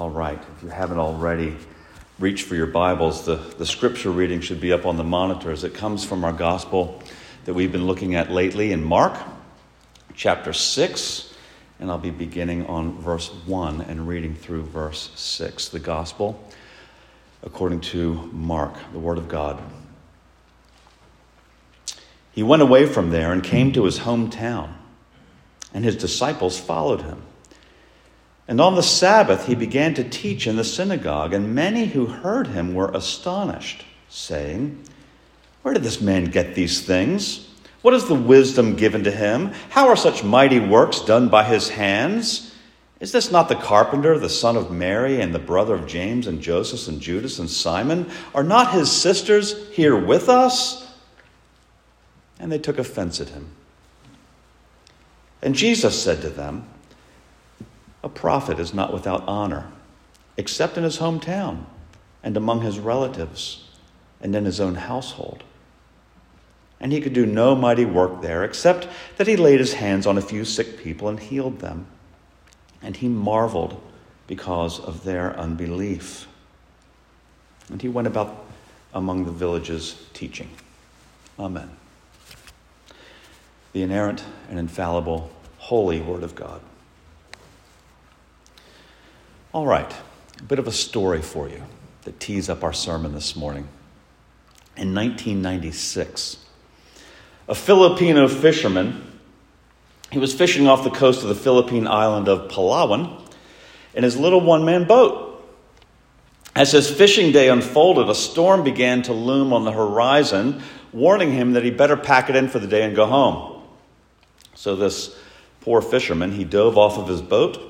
All right, if you haven't already, reach for your Bibles. The scripture reading should be up on the monitors. It comes from our gospel that we've been looking at lately in Mark chapter 6, and I'll be beginning on verse 1 and reading through verse 6, the gospel according to Mark, the word of God. He went away from there and came to his hometown, and his disciples followed him. And on the Sabbath he began to teach in the synagogue, and many who heard him were astonished, saying, "Where did this man get these things? What is the wisdom given to him? How are such mighty works done by his hands? Is this not the carpenter, the son of Mary, and the brother of James and Joseph and Judas and Simon? Are not his sisters here with us?" And they took offense at him. And Jesus said to them, "A prophet is not without honor, except in his hometown and among his relatives and in his own household." And he could do no mighty work there, except that he laid his hands on a few sick people and healed them. And he marveled because of their unbelief. And he went about among the villages teaching. Amen. The inerrant and infallible, holy word of God. All right, a bit of a story for you that tees up our sermon this morning. In 1996, a Filipino fisherman, he was fishing off the coast of the Philippine island of Palawan in his little one-man boat. As his fishing day unfolded, a storm began to loom on the horizon, warning him that he better pack it in for the day and go home. So this poor fisherman, he dove off of his boat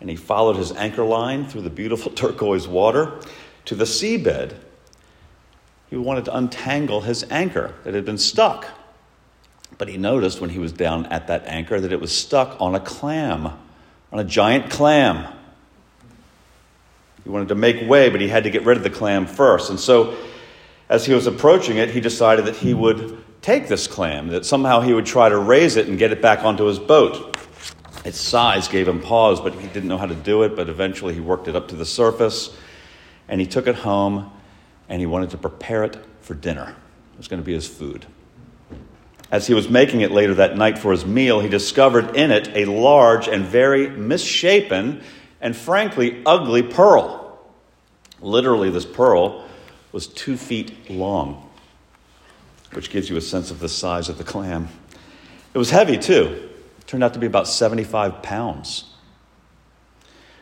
and he followed his anchor line through the beautiful turquoise water to the seabed. He wanted to untangle his anchor that had been stuck. But he noticed when he was down at that anchor that it was stuck on a clam, on a giant clam. He wanted to make way, but he had to get rid of the clam first. And so as he was approaching it, he decided that he would take this clam, that somehow he would try to raise it and get it back onto his boat. Its size gave him pause, but he didn't know how to do it. But eventually he worked it up to the surface, and he took it home, and he wanted to prepare it for dinner. It was going to be his food. As he was making it later that night for his meal, he discovered in it a large and very misshapen and frankly ugly pearl. Literally, this pearl was 2 feet long, which gives you a sense of the size of the clam. It was heavy too. It turned out to be about 75 pounds.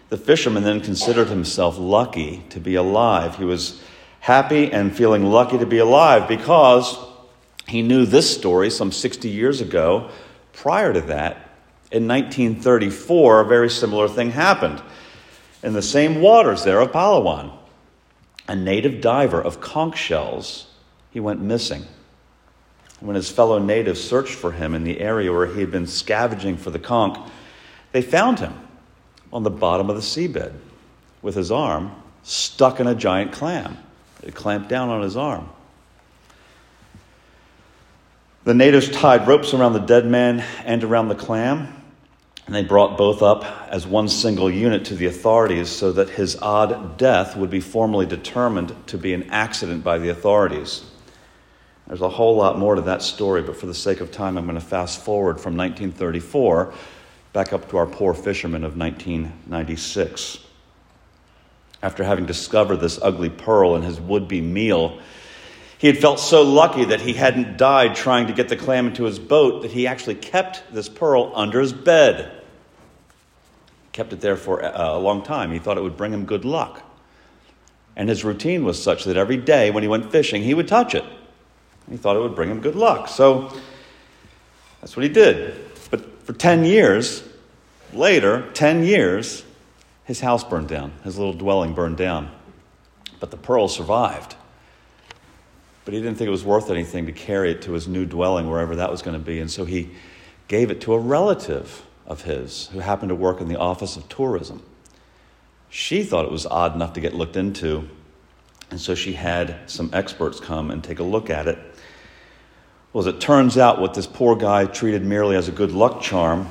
The fisherman then considered himself lucky to be alive. He was happy and feeling lucky to be alive because he knew this story some 60 years ago. Prior to that, in 1934, a very similar thing happened in the same waters there of Palawan. A native diver of conch shells, he went missing. When his fellow natives searched for him in the area where he had been scavenging for the conch, they found him on the bottom of the seabed with his arm stuck in a giant clam. It clamped down on his arm. The natives tied ropes around the dead man and around the clam, and they brought both up as one single unit to the authorities so that his odd death would be formally determined to be an accident by the authorities. There's a whole lot more to that story, but for the sake of time, I'm going to fast forward from 1934 back up to our poor fisherman of 1996. After having discovered this ugly pearl in his would-be meal, he had felt so lucky that he hadn't died trying to get the clam into his boat that he actually kept this pearl under his bed. Kept it there for a long time. He thought it would bring him good luck. And his routine was such that every day when he went fishing, he would touch it. He thought it would bring him good luck. So that's what he did. But for 10 years later, his house burned down. His little dwelling burned down. But the pearl survived. But he didn't think it was worth anything to carry it to his new dwelling, wherever that was going to be. And so he gave it to a relative of his who happened to work in the Office of Tourism. She thought it was odd enough to get looked into. And so she had some experts come and take a look at it. Well, as it turns out, what this poor guy treated merely as a good luck charm,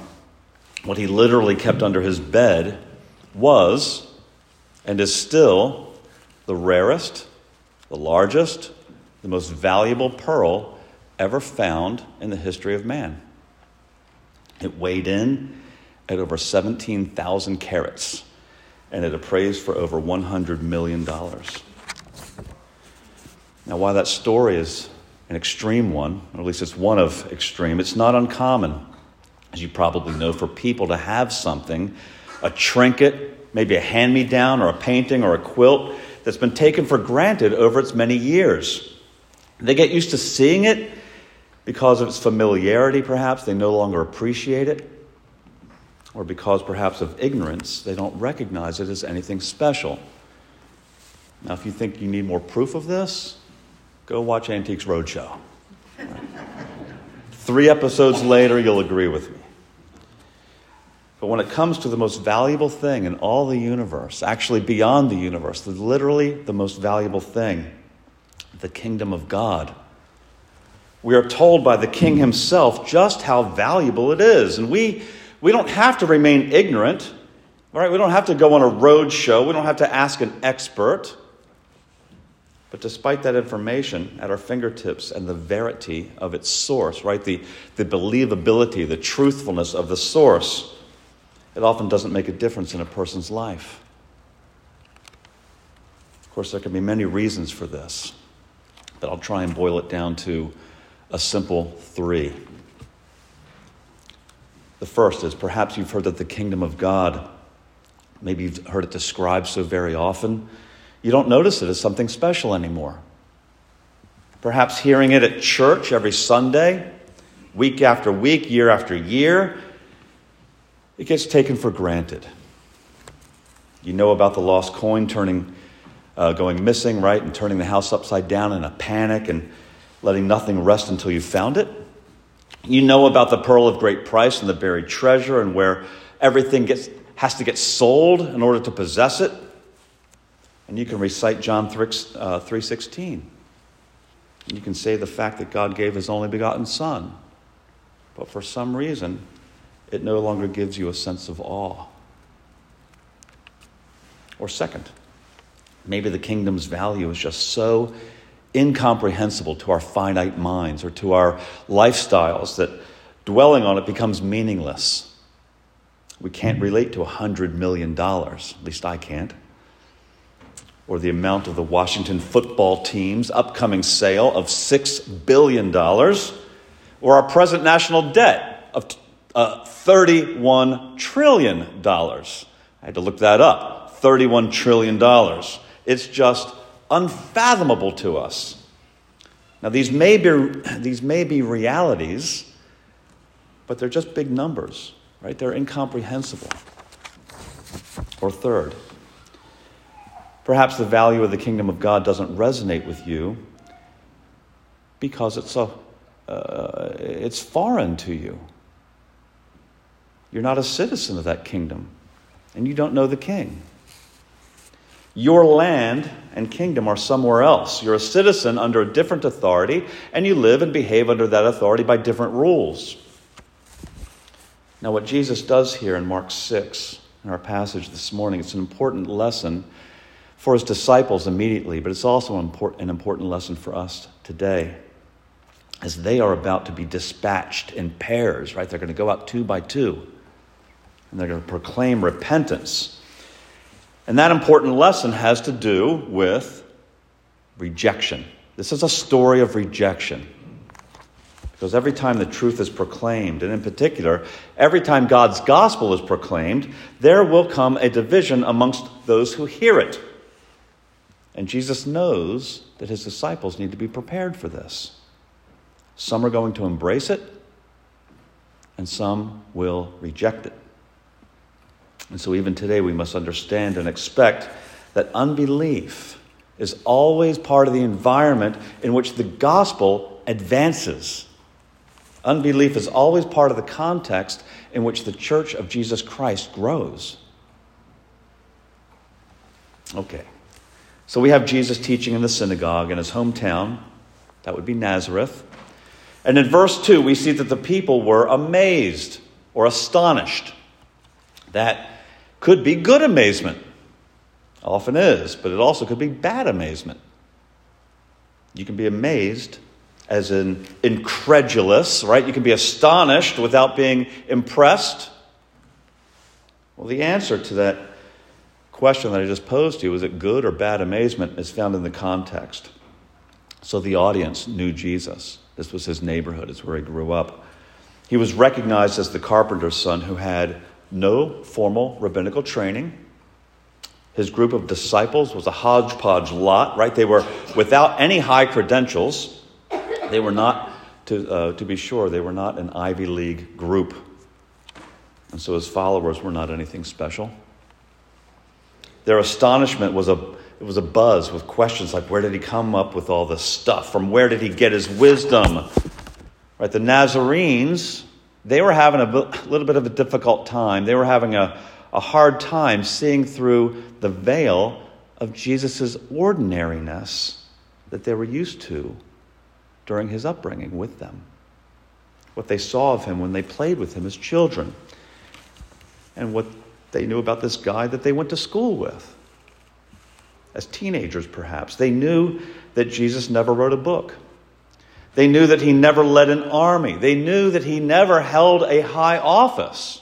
what he literally kept under his bed was and is still the rarest, the largest, the most valuable pearl ever found in the history of man. It weighed in at over 17,000 carats, and it appraised for over $100 million. Now, while that story is an extreme one, or at least it's one of extreme, it's not uncommon, as you probably know, for people to have something, a trinket, maybe a hand-me-down or a painting or a quilt, that's been taken for granted over its many years. They get used to seeing it because of its familiarity, perhaps. They no longer appreciate it. Or because, perhaps, of ignorance, they don't recognize it as anything special. Now, if you think you need more proof of this, go watch Antiques Roadshow. 3 episodes later, you'll agree with me. But when it comes to the most valuable thing in all the universe, actually beyond the universe, literally the most valuable thing, the kingdom of God, we are told by the king himself just how valuable it is. And we don't have to remain ignorant, right? We don't have to go on a road show. We don't have to ask an expert. But despite that information at our fingertips and the verity of its source, right? The believability, the truthfulness of the source, it often doesn't make a difference in a person's life. Of course, there can be many reasons for this, but I'll try and boil it down to a simple 3. The first is perhaps you've heard that the kingdom of God, maybe you've heard it described so very often, you don't notice it as something special anymore. Perhaps hearing it at church every Sunday, week after week, year after year, it gets taken for granted. You know about the lost coin going missing, right, and turning the house upside down in a panic and letting nothing rest until you found it. You know about the pearl of great price and the buried treasure and where everything has to get sold in order to possess it. And you can recite John 3:16. And you can say the fact that God gave his only begotten son. But for some reason, it no longer gives you a sense of awe. Or second, maybe the kingdom's value is just so incomprehensible to our finite minds or to our lifestyles that dwelling on it becomes meaningless. We can't relate to $100 million, at least I can't, or the amount of the Washington football team's upcoming sale of $6 billion, or our present national debt of $31 trillion. I had to look that up. $31 trillion. It's just unfathomable to us. Now, these may be realities, but they're just big numbers, right? They're incomprehensible. Or third, perhaps the value of the kingdom of God doesn't resonate with you because it's foreign to you. You're not a citizen of that kingdom, and you don't know the king. Your land and kingdom are somewhere else. You're a citizen under a different authority, and you live and behave under that authority by different rules. Now, what Jesus does here in Mark 6, in our passage this morning, it's an important lesson for his disciples immediately, but it's also an important lesson for us today, as they are about to be dispatched in pairs, right? They're going to go out 2 by 2, and they're going to proclaim repentance. And that important lesson has to do with rejection. This is a story of rejection. Because every time the truth is proclaimed, and in particular, every time God's gospel is proclaimed, there will come a division amongst those who hear it. And Jesus knows that his disciples need to be prepared for this. Some are going to embrace it, and some will reject it. And so even today, we must understand and expect that unbelief is always part of the environment in which the gospel advances. Unbelief is always part of the context in which the church of Jesus Christ grows. Okay, so we have Jesus teaching in the synagogue in his hometown. That would be Nazareth. And in verse 2, we see that the people were amazed or astonished. That could be good amazement. Often is, but it also could be bad amazement. You can be amazed as in incredulous, right? You can be astonished without being impressed. Well, the answer to that question that I just posed to you, was it good or bad amazement, is found in the context. So the audience knew Jesus. This was his neighborhood. It's where he grew up. He was recognized as the carpenter's son who had no formal rabbinical training. His group of disciples was a hodgepodge lot, right? They were without any high credentials. They were not, to be sure, they were not an Ivy League group. And so his followers were not anything special. Their astonishment was it was a buzz with questions like, where did he come up with all this stuff? From where did he get his wisdom? Right, the Nazarenes, they were having a little bit of a difficult time. They were having a hard time seeing through the veil of Jesus' ordinariness that they were used to during his upbringing with them. What they saw of him when they played with him as children. And what they knew about this guy that they went to school with. As teenagers, perhaps. They knew that Jesus never wrote a book. They knew that he never led an army. They knew that he never held a high office.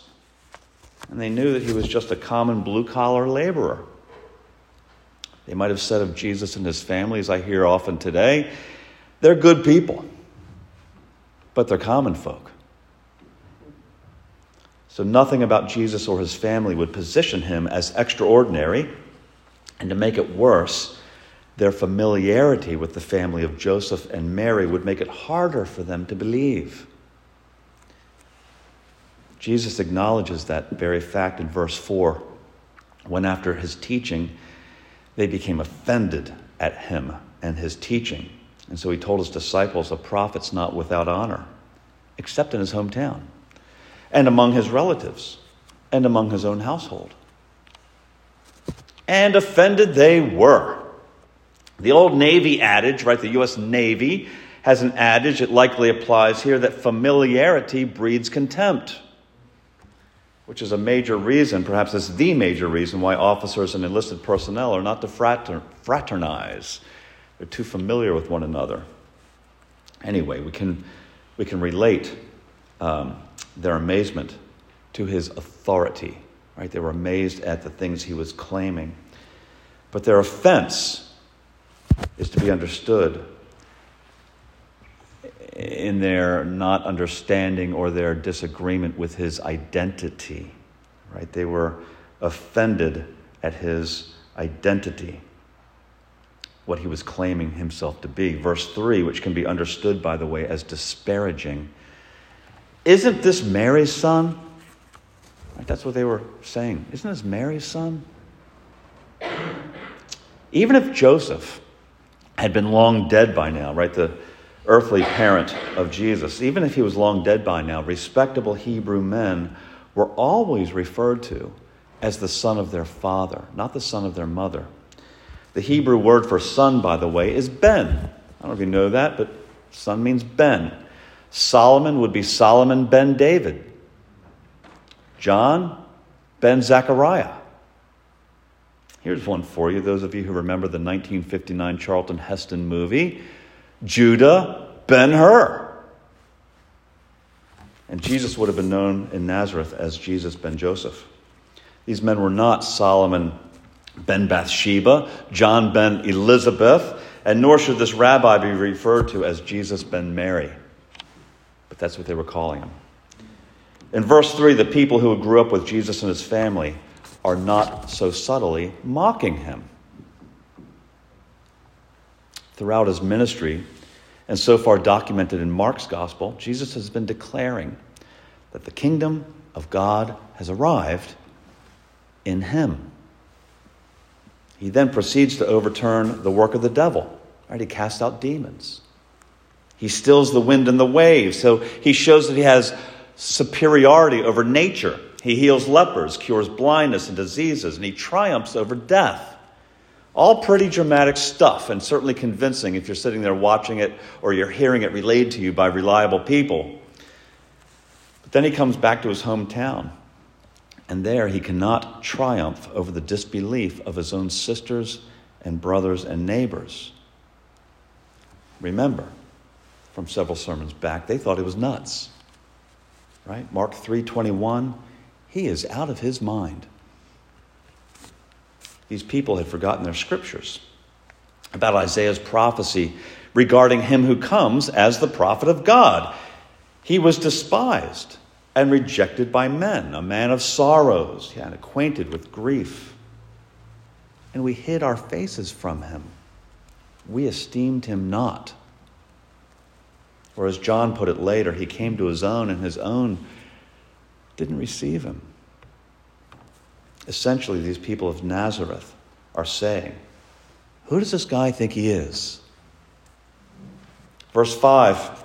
And they knew that he was just a common blue-collar laborer. They might have said of Jesus and his family, as I hear often today, they're good people, but they're common folk. So nothing about Jesus or his family would position him as extraordinary. And to make it worse, their familiarity with the family of Joseph and Mary would make it harder for them to believe. Jesus acknowledges that very fact in verse 4, when after his teaching, they became offended at him and his teaching. And so he told his disciples, a prophet's not without honor, except in his hometown, and among his relatives, and among his own household. And offended they were. The old Navy adage, right, the U.S. Navy has an adage, it likely applies here, that familiarity breeds contempt, which is a major reason, perhaps it's the major reason, why officers and enlisted personnel are not to fraternize. They're too familiar with one another. Anyway, we can relate their amazement to his authority. Right? They were amazed at the things he was claiming. But their offense is to be understood in their not understanding or their disagreement with his identity. Right? They were offended at his identity, what he was claiming himself to be. Verse 3, which can be understood, by the way, as disparaging. Isn't this Mary's son? That's what they were saying. Isn't this Mary's son? Even if Joseph had been long dead by now, right, the earthly parent of Jesus, even if he was long dead by now, respectable Hebrew men were always referred to as the son of their father, not the son of their mother. The Hebrew word for son, by the way, is ben. I don't know if you know that, but son means ben. Solomon would be Solomon ben David. John, ben Zachariah. Here's one for you, those of you who remember the 1959 Charlton Heston movie, Judah Ben Hur. And Jesus would have been known in Nazareth as Jesus ben Joseph. These men were not Solomon ben Bathsheba, John ben Elizabeth, and nor should this rabbi be referred to as Jesus ben Mary. But that's what they were calling him. In verse 3, the people who grew up with Jesus and his family are not so subtly mocking him. Throughout his ministry, and so far documented in Mark's gospel, Jesus has been declaring that the kingdom of God has arrived in him. He then proceeds to overturn the work of the devil. Right? He casts out demons. He stills the wind and the waves. So he shows that he has superiority over nature. He heals lepers, cures blindness and diseases, and he triumphs over death. All pretty dramatic stuff, and certainly convincing if you're sitting there watching it or you're hearing it relayed to you by reliable people. But then he comes back to his hometown and there he cannot triumph over the disbelief of his own sisters and brothers and neighbors. Remember, from several sermons back, they thought he was nuts. Right? Mark 3:21, he is out of his mind. These people had forgotten their scriptures about Isaiah's prophecy regarding him who comes as the prophet of God. He was despised and rejected by men, a man of sorrows and acquainted with grief. And we hid our faces from him. We esteemed him not. Or as John put it later, he came to his own and his own didn't receive him. Essentially, these people of Nazareth are saying, who does this guy think he is? Verse 5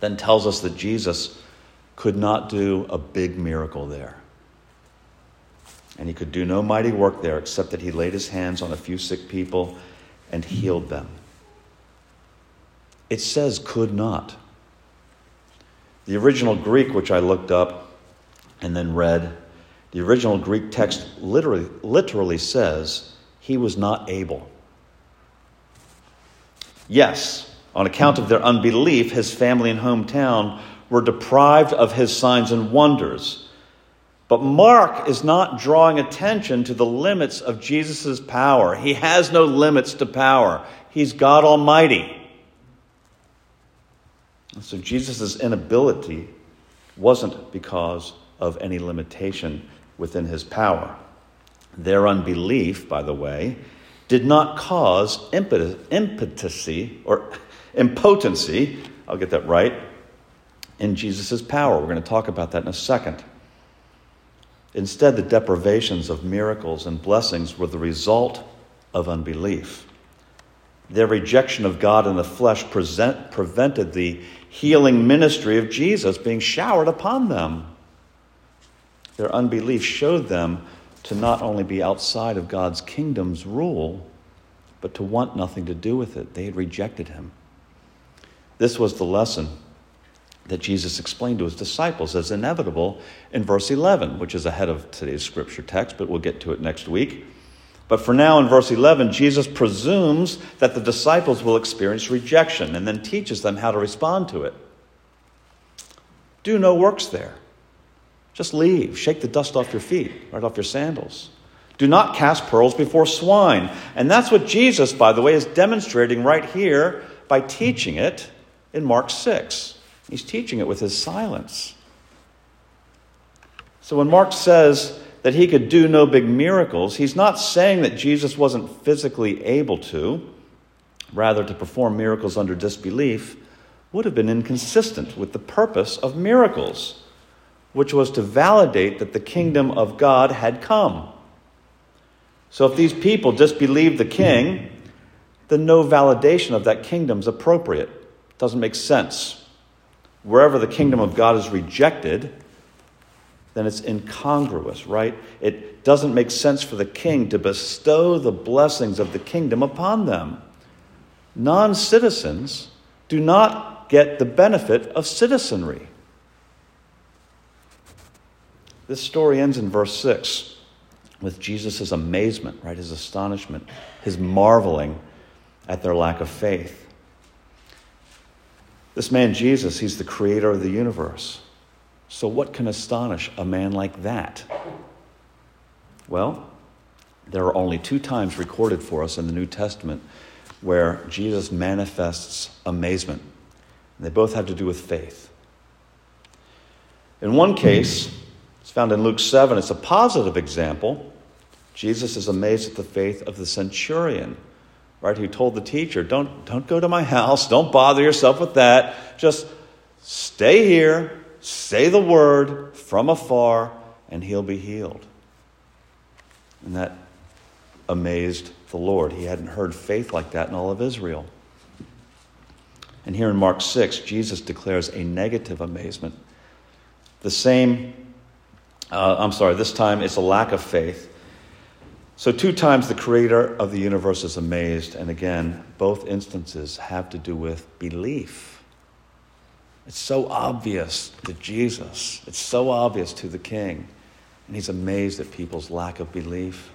then tells us that Jesus could not do a big miracle there. And he could do no mighty work there except that he laid his hands on a few sick people and healed them. It says could not. The original Greek, which I looked up and then read, the original Greek text literally says he was not able. Yes, on account of their unbelief, his family and hometown were deprived of his signs and wonders. But Mark is not drawing attention to the limits of Jesus' power. He has no limits to power. He's God Almighty. And so Jesus' inability wasn't because of any limitation within his power. Their unbelief, by the way, did not cause impotency, I'll get that right, in Jesus' power. We're going to talk about that in a second. Instead, the deprivations of miracles and blessings were the result of unbelief. Their rejection of God in the flesh prevented the healing ministry of Jesus being showered upon them. Their unbelief showed them to not only be outside of God's kingdom's rule, but to want nothing to do with it. They had rejected him. This was the lesson that Jesus explained to his disciples as inevitable in verse 11, which is ahead of today's scripture text, but we'll get to it next week. But for now, in verse 11, Jesus presumes that the disciples will experience rejection and then teaches them how to respond to it. Do no works there. Just leave. Shake the dust off your feet, right off your sandals. Do not cast pearls before swine. And that's what Jesus, by the way, is demonstrating right here by teaching it in Mark 6. He's teaching it with his silence. So when Mark says that he could do no big miracles, he's not saying that Jesus wasn't physically able to. Rather, to perform miracles under disbelief would have been inconsistent with the purpose of miracles, which was to validate that the kingdom of God had come. So if these people disbelieved the king, then no validation of that kingdom's appropriate. It doesn't make sense. Wherever the kingdom of God is rejected, then it's incongruous, right? It doesn't make sense for the king to bestow the blessings of the kingdom upon them. Non-citizens do not get the benefit of citizenry. This story ends in verse 6 with Jesus' amazement, right? His astonishment, his marveling at their lack of faith. This man Jesus, he's the creator of the universe. So what can astonish a man like that? Well, there are only two times recorded for us in the New Testament where Jesus manifests amazement. And they both have to do with faith. In one case, it's found in Luke 7. It's a positive example. Jesus is amazed at the faith of the centurion, right, who told the teacher, don't go to my house. Don't bother yourself with that. Just stay here, say the word from afar, and he'll be healed. And that amazed the Lord. He hadn't heard faith like that in all of Israel. And here in Mark 6, Jesus declares a negative amazement. This time it's a lack of faith. So two times the creator of the universe is amazed. And again, both instances have to do with belief. It's so obvious to Jesus. It's so obvious to the king. And he's amazed at people's lack of belief.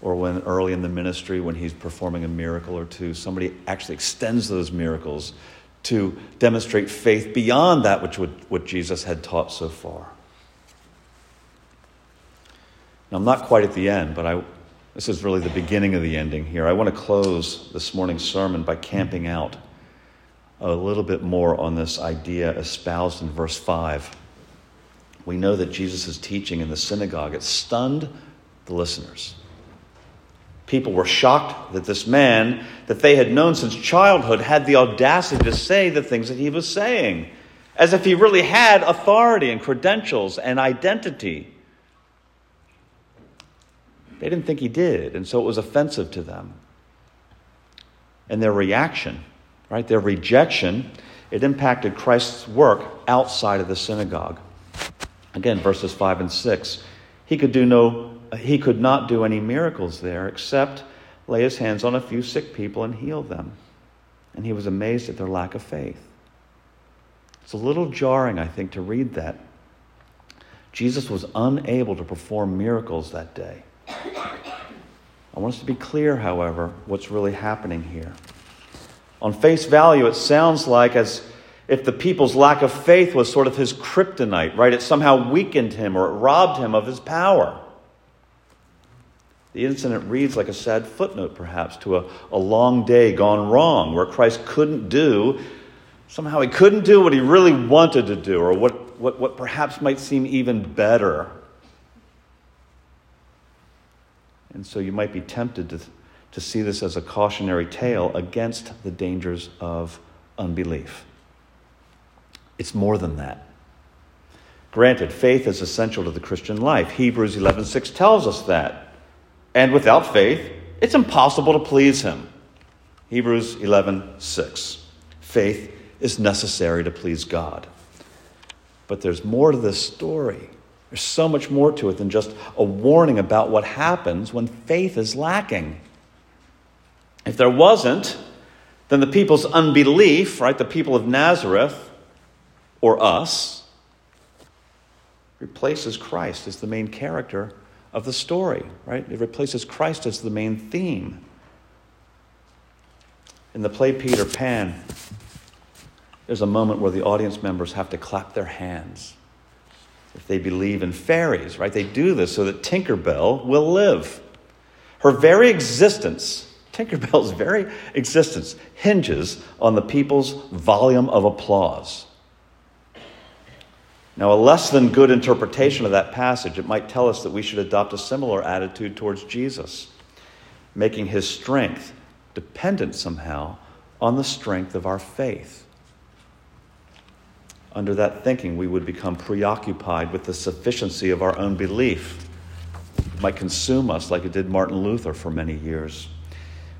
Or when early in the ministry, when he's performing a miracle or two, somebody actually extends those miracles to demonstrate faith beyond that which what Jesus had taught so far. Now, I'm not quite at the end, but this is really the beginning of the ending here. I want to close this morning's sermon by camping out a little bit more on this idea espoused in verse 5. We know that Jesus' teaching in the synagogue, it stunned the listeners. People were shocked that this man that they had known since childhood had the audacity to say the things that he was saying, as if he really had authority and credentials and identity. They didn't think he did, and so it was offensive to them. And their reaction, right, their rejection, it impacted Christ's work outside of the synagogue. Again, verses 5 and 6, he could not do any miracles there except lay his hands on a few sick people and heal them. And he was amazed at their lack of faith. It's a little jarring, I think, to read that. Jesus was unable to perform miracles that day. I want us to be clear, however, what's really happening here. On face value, it sounds like as if the people's lack of faith was sort of his kryptonite, right? It somehow weakened him or it robbed him of his power. The incident reads like a sad footnote, perhaps, to a long day gone wrong, where Christ somehow he couldn't do what he really wanted to do, or what perhaps might seem even better. And so you might be tempted to see this as a cautionary tale against the dangers of unbelief. It's more than that. Granted, faith is essential to the Christian life. Hebrews 11:6 tells us that. And without faith, it's impossible to please him. Hebrews 11:6. Faith is necessary to please God. But there's more to this story. There's so much more to it than just a warning about what happens when faith is lacking. If there wasn't, then the people's unbelief, right, the people of Nazareth, or us, replaces Christ as the main character of the story, right? It replaces Christ as the main theme. In the play Peter Pan, there's a moment where the audience members have to clap their hands if they believe in fairies, right? They do this so that Tinkerbell will live. Her very existence, Tinkerbell's very existence, hinges on the people's volume of applause. Now, a less than good interpretation of that passage, it might tell us that we should adopt a similar attitude towards Jesus, making his strength dependent somehow on the strength of our faith. Under that thinking, we would become preoccupied with the sufficiency of our own belief. It might consume us like it did Martin Luther for many years.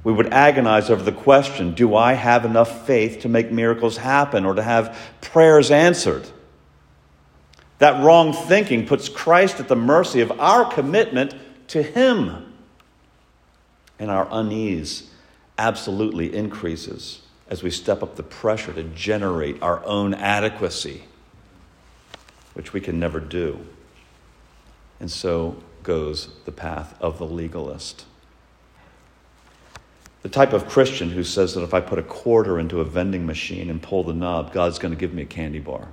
We would agonize over the question, do I have enough faith to make miracles happen or to have prayers answered? That wrong thinking puts Christ at the mercy of our commitment to him. And our unease absolutely increases as we step up the pressure to generate our own adequacy, which we can never do. And so goes the path of the legalist. The type of Christian who says that if I put a quarter into a vending machine and pull the knob, God's going to give me a candy bar.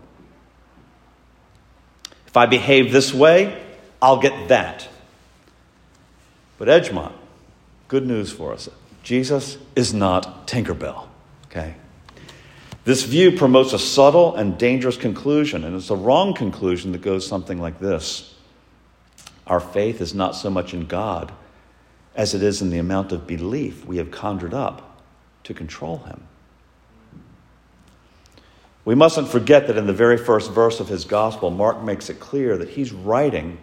If I behave this way, I'll get that. But Edgemont, good news for us. Jesus is not Tinkerbell, okay? This view promotes a subtle and dangerous conclusion, and it's a wrong conclusion that goes something like this. Our faith is not so much in God as it is in the amount of belief we have conjured up to control him. We mustn't forget that in the very first verse of his gospel, Mark makes it clear that he's writing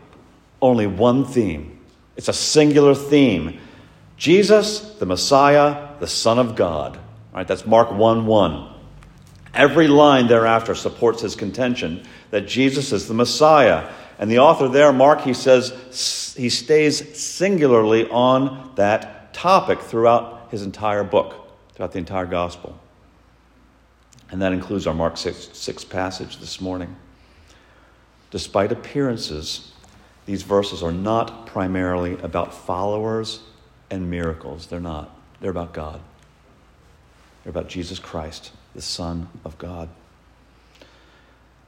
only one theme. It's a singular theme. Jesus, the Messiah, the Son of God. All right, that's Mark 1:1. Every line thereafter supports his contention that Jesus is the Messiah. And the author there, Mark, he says he stays singularly on that topic throughout his entire book, throughout the entire gospel. And that includes our Mark 6 passage this morning. Despite appearances, these verses are not primarily about followers and miracles. They're not. They're about God. They're about Jesus Christ, the Son of God.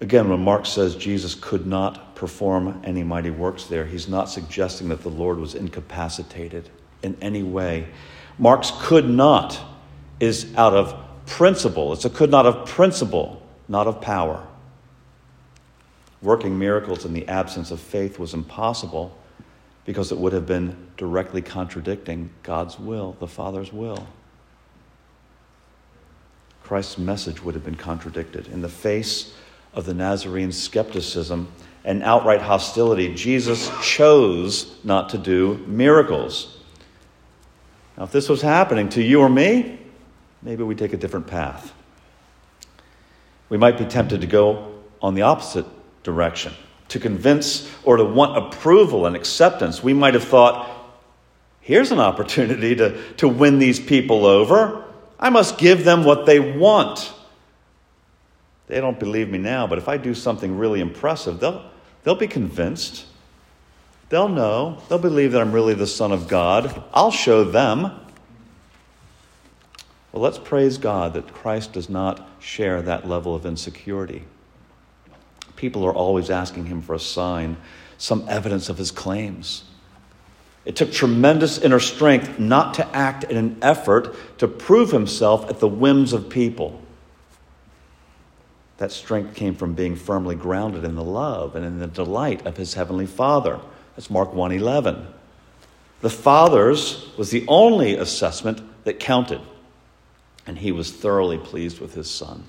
Again, when Mark says Jesus could not perform any mighty works there, he's not suggesting that the Lord was incapacitated in any way. Mark's could not is out of principle. It's a could not of principle, not of power. Working miracles in the absence of faith was impossible because it would have been directly contradicting God's will, the Father's will. Christ's message would have been contradicted. In the face of the Nazarene skepticism and outright hostility, Jesus chose not to do miracles. Now, if this was happening to you or me, maybe we take a different path. We might be tempted to go on the opposite direction, to convince or to want approval and acceptance. We might have thought, here's an opportunity to win these people over. I must give them what they want. They don't believe me now, but if I do something really impressive, they'll be convinced. They'll know. They'll believe that I'm really the Son of God. I'll show them. Well, let's praise God that Christ does not share that level of insecurity. People are always asking him for a sign, some evidence of his claims. It took tremendous inner strength not to act in an effort to prove himself at the whims of people. That strength came from being firmly grounded in the love and in the delight of his heavenly Father. That's Mark 1:11. The Father's was the only assessment that counted, and he was thoroughly pleased with his Son.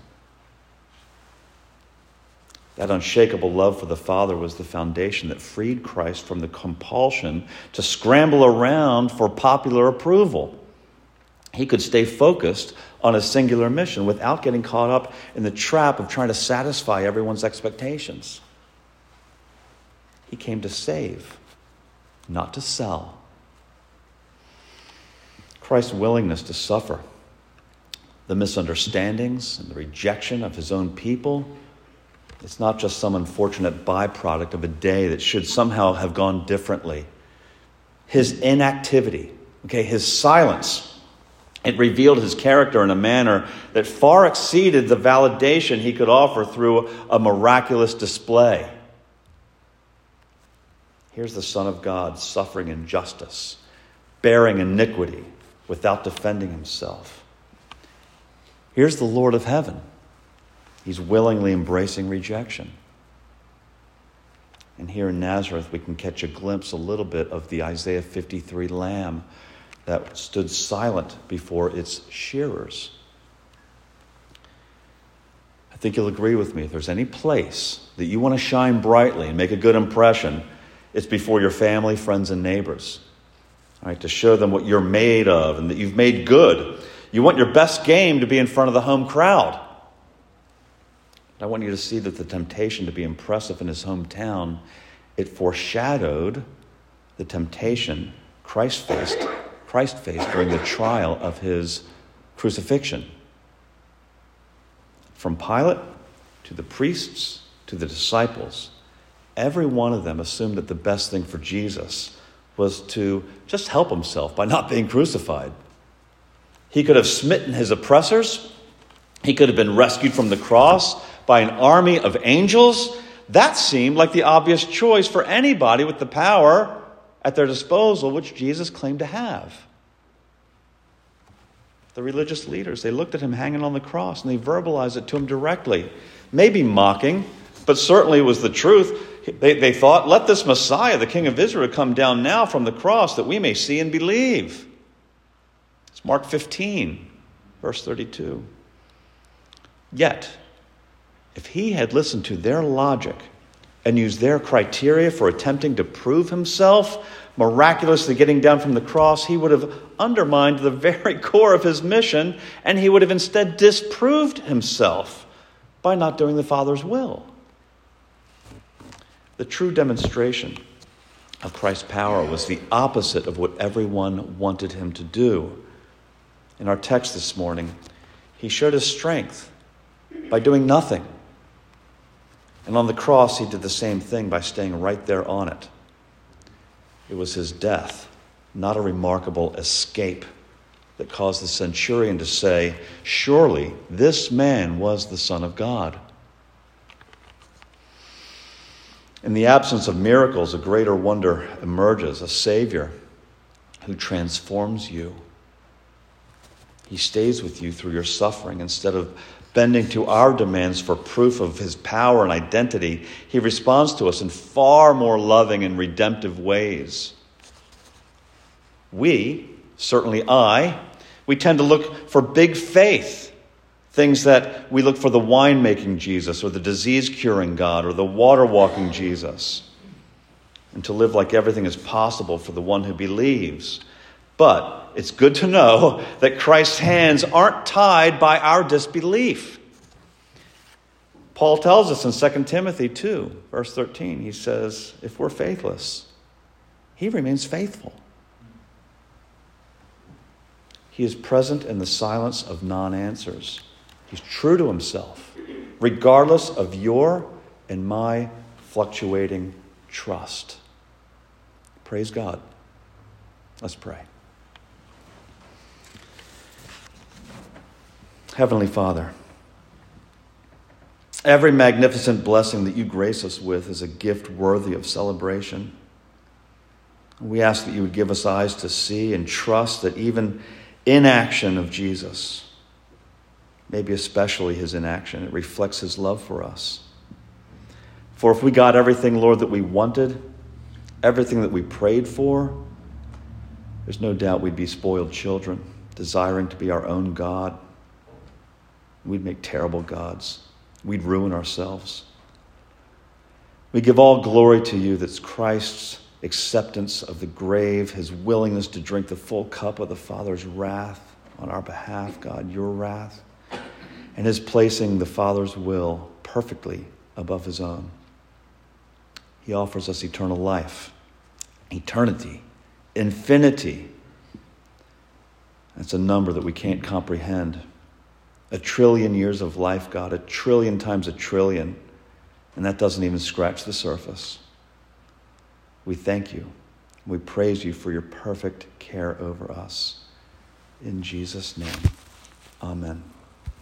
That unshakable love for the Father was the foundation that freed Christ from the compulsion to scramble around for popular approval. He could stay focused on a singular mission without getting caught up in the trap of trying to satisfy everyone's expectations. He came to save, not to sell. Christ's willingness to suffer, the misunderstandings and the rejection of his own people, it's not just some unfortunate byproduct of a day that should somehow have gone differently. His inactivity, his silence, it revealed his character in a manner that far exceeded the validation he could offer through a miraculous display. Here's the Son of God suffering injustice, bearing iniquity without defending himself. Here's the Lord of heaven. He's willingly embracing rejection. And here in Nazareth, we can catch a glimpse a little bit of the Isaiah 53 lamb that stood silent before its shearers. I think you'll agree with me. If there's any place that you want to shine brightly and make a good impression, it's before your family, friends, and neighbors. All right, to show them what you're made of and that you've made good. You want your best game to be in front of the home crowd. I want you to see that the temptation to be impressive in his hometown, it foreshadowed the temptation Christ faced during the trial of his crucifixion. From Pilate to the priests to the disciples, every one of them assumed that the best thing for Jesus was to just help himself by not being crucified. He could have smitten his oppressors. He could have been rescued from the cross by an army of angels. That seemed like the obvious choice for anybody with the power at their disposal, which Jesus claimed to have. The religious leaders, they looked at him hanging on the cross and they verbalized it to him directly. Maybe mocking, but certainly it was the truth. They thought, let this Messiah, the King of Israel, come down now from the cross that we may see and believe. It's Mark 15, verse 32. Yet, if he had listened to their logic and used their criteria for attempting to prove himself, miraculously getting down from the cross, he would have undermined the very core of his mission, and he would have instead disproved himself by not doing the Father's will. The true demonstration of Christ's power was the opposite of what everyone wanted him to do. In our text this morning, he showed his strength by doing nothing. And on the cross, he did the same thing by staying right there on it, It was his death, not a remarkable escape, that caused the centurion to say, surely this man was the Son of God. In the absence of miracles, a greater wonder emerges, a Savior who transforms you. He stays with you through your suffering. Instead of bending to our demands for proof of his power and identity, he responds to us in far more loving and redemptive ways. We tend to look for big faith, things that we look for the winemaking Jesus or the disease-curing God or the water-walking Jesus, and to live like everything is possible for the one who believes. But it's good to know that Christ's hands aren't tied by our disbelief. Paul tells us in 2 Timothy 2, verse 13, he says, if we're faithless, he remains faithful. He is present in the silence of non-answers. He's true to himself, regardless of your and my fluctuating trust. Praise God. Let's pray. Heavenly Father, every magnificent blessing that you grace us with is a gift worthy of celebration. We ask that you would give us eyes to see and trust that even inaction of Jesus, maybe especially his inaction, it reflects his love for us. For if we got everything, Lord, that we wanted, everything that we prayed for, there's no doubt we'd be spoiled children, desiring to be our own God. We'd make terrible gods. We'd ruin ourselves. We give all glory to you. That's Christ's acceptance of the grave, his willingness to drink the full cup of the Father's wrath on our behalf, God, your wrath, and his placing the Father's will perfectly above his own. He offers us eternal life, eternity, infinity. That's a number that we can't comprehend. 1 trillion years of life, God, 1 trillion times 1 trillion, and that doesn't even scratch the surface. We thank you. We praise you for your perfect care over us. In Jesus' name, amen.